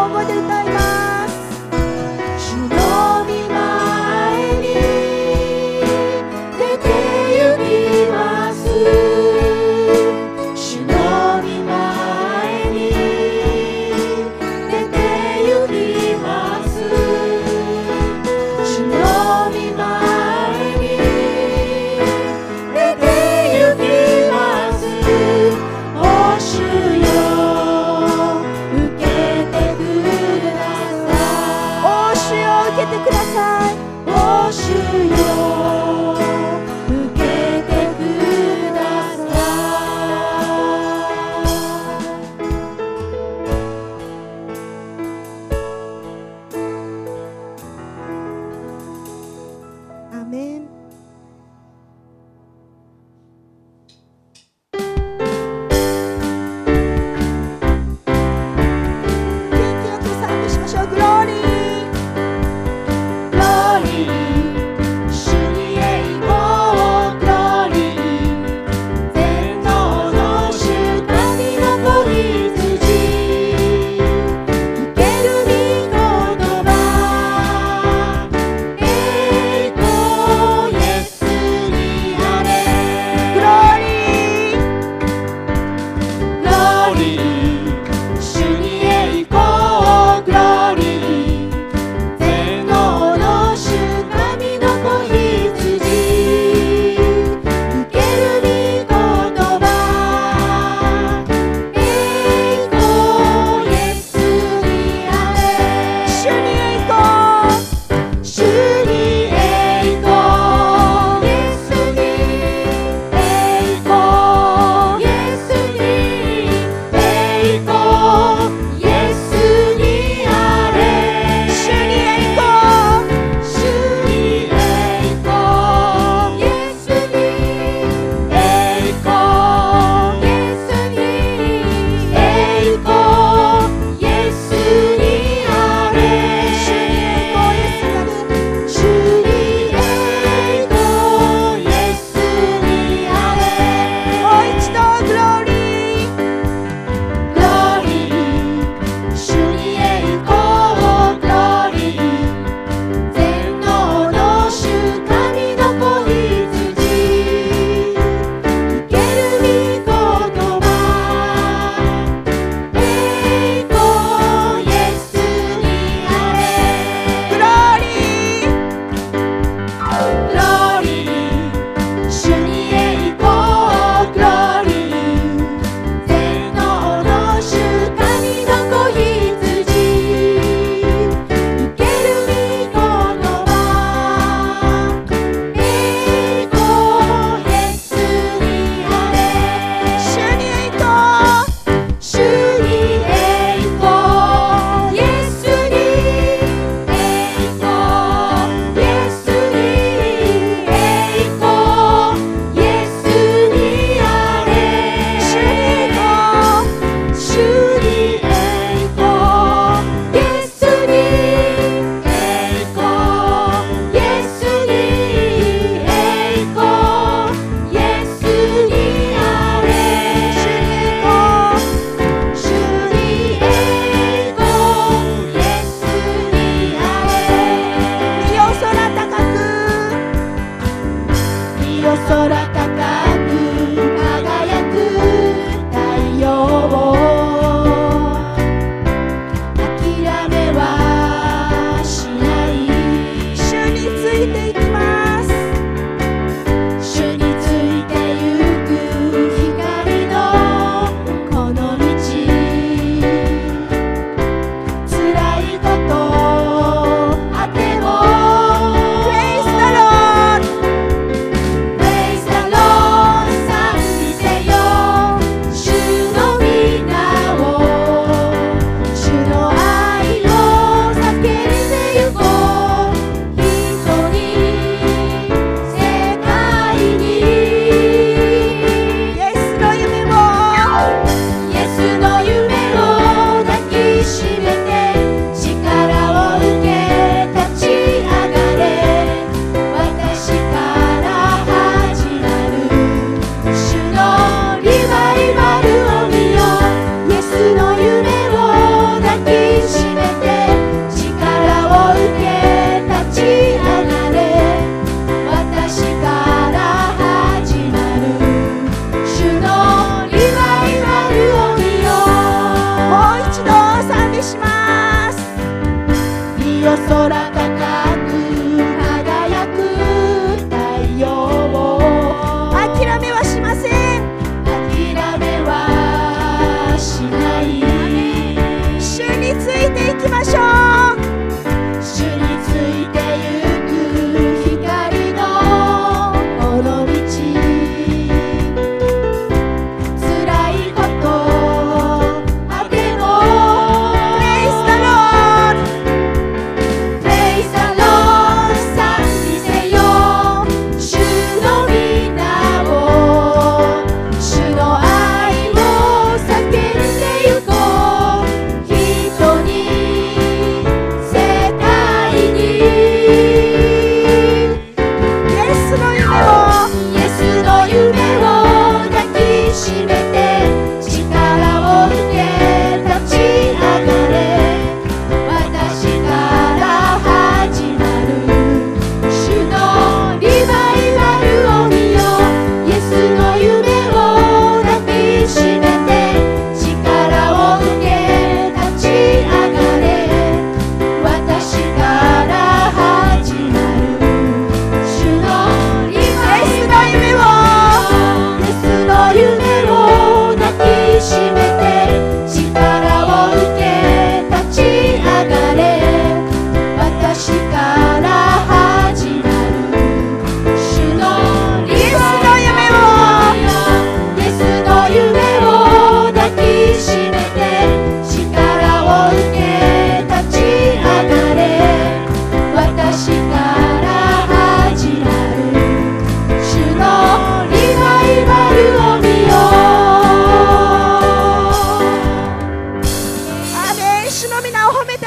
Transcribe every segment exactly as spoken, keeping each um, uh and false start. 大声で歌います。主の御前に出て行きます。主の御前に出て行きます。主の御前に出て行きます。お主よ受けてください。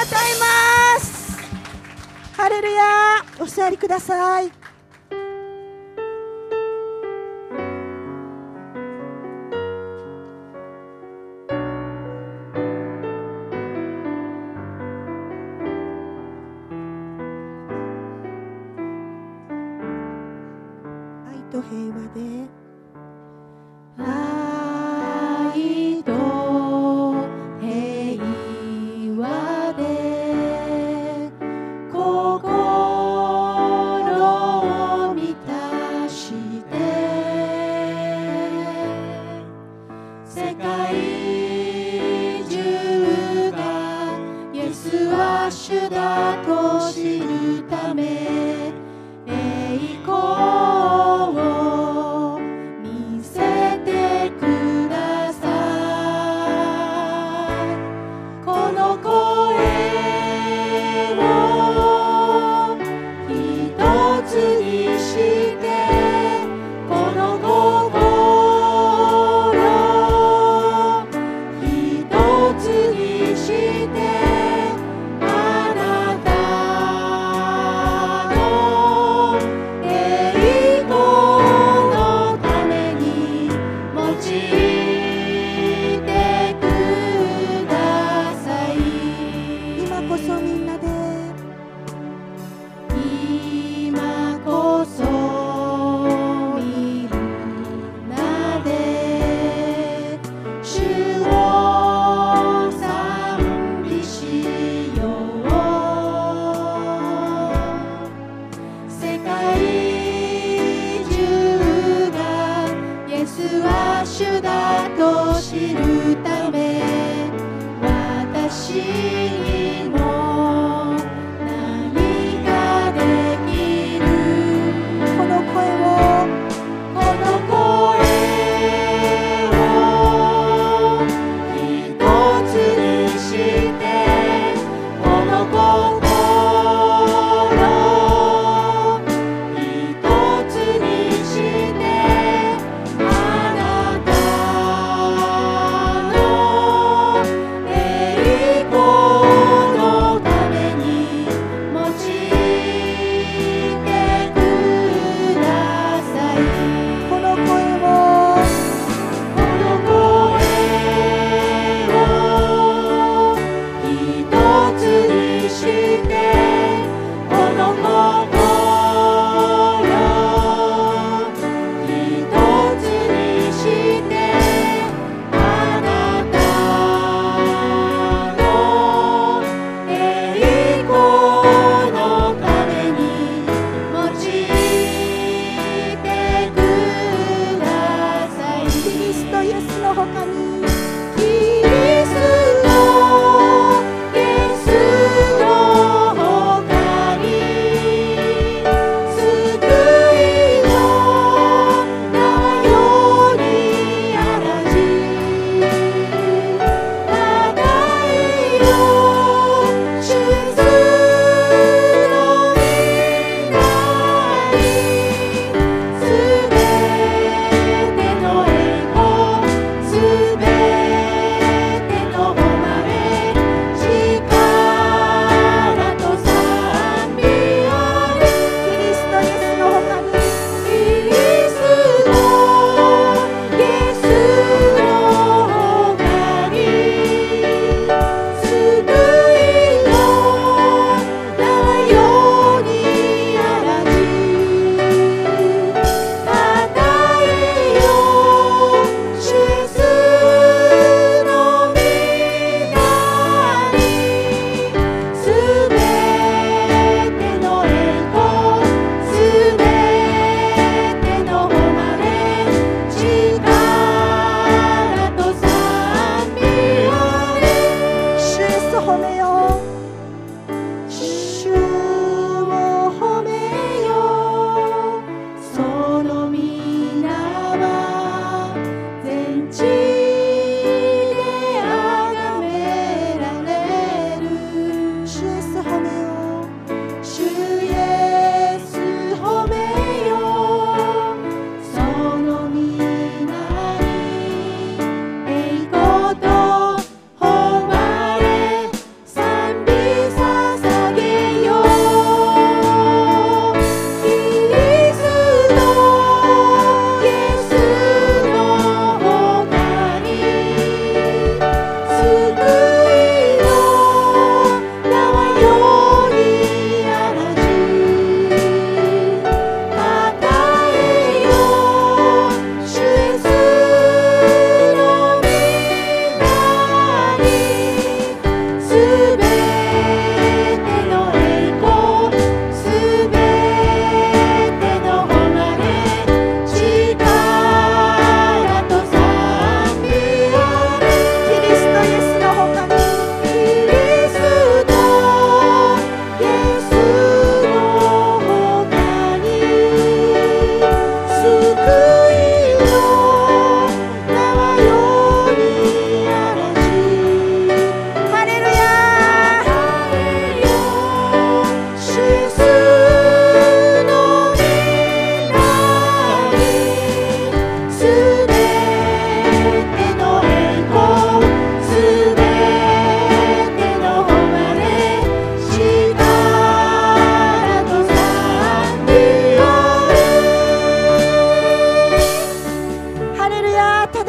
たたえます。ハレルヤ。お座りください。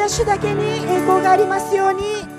私だけに栄光がありますように。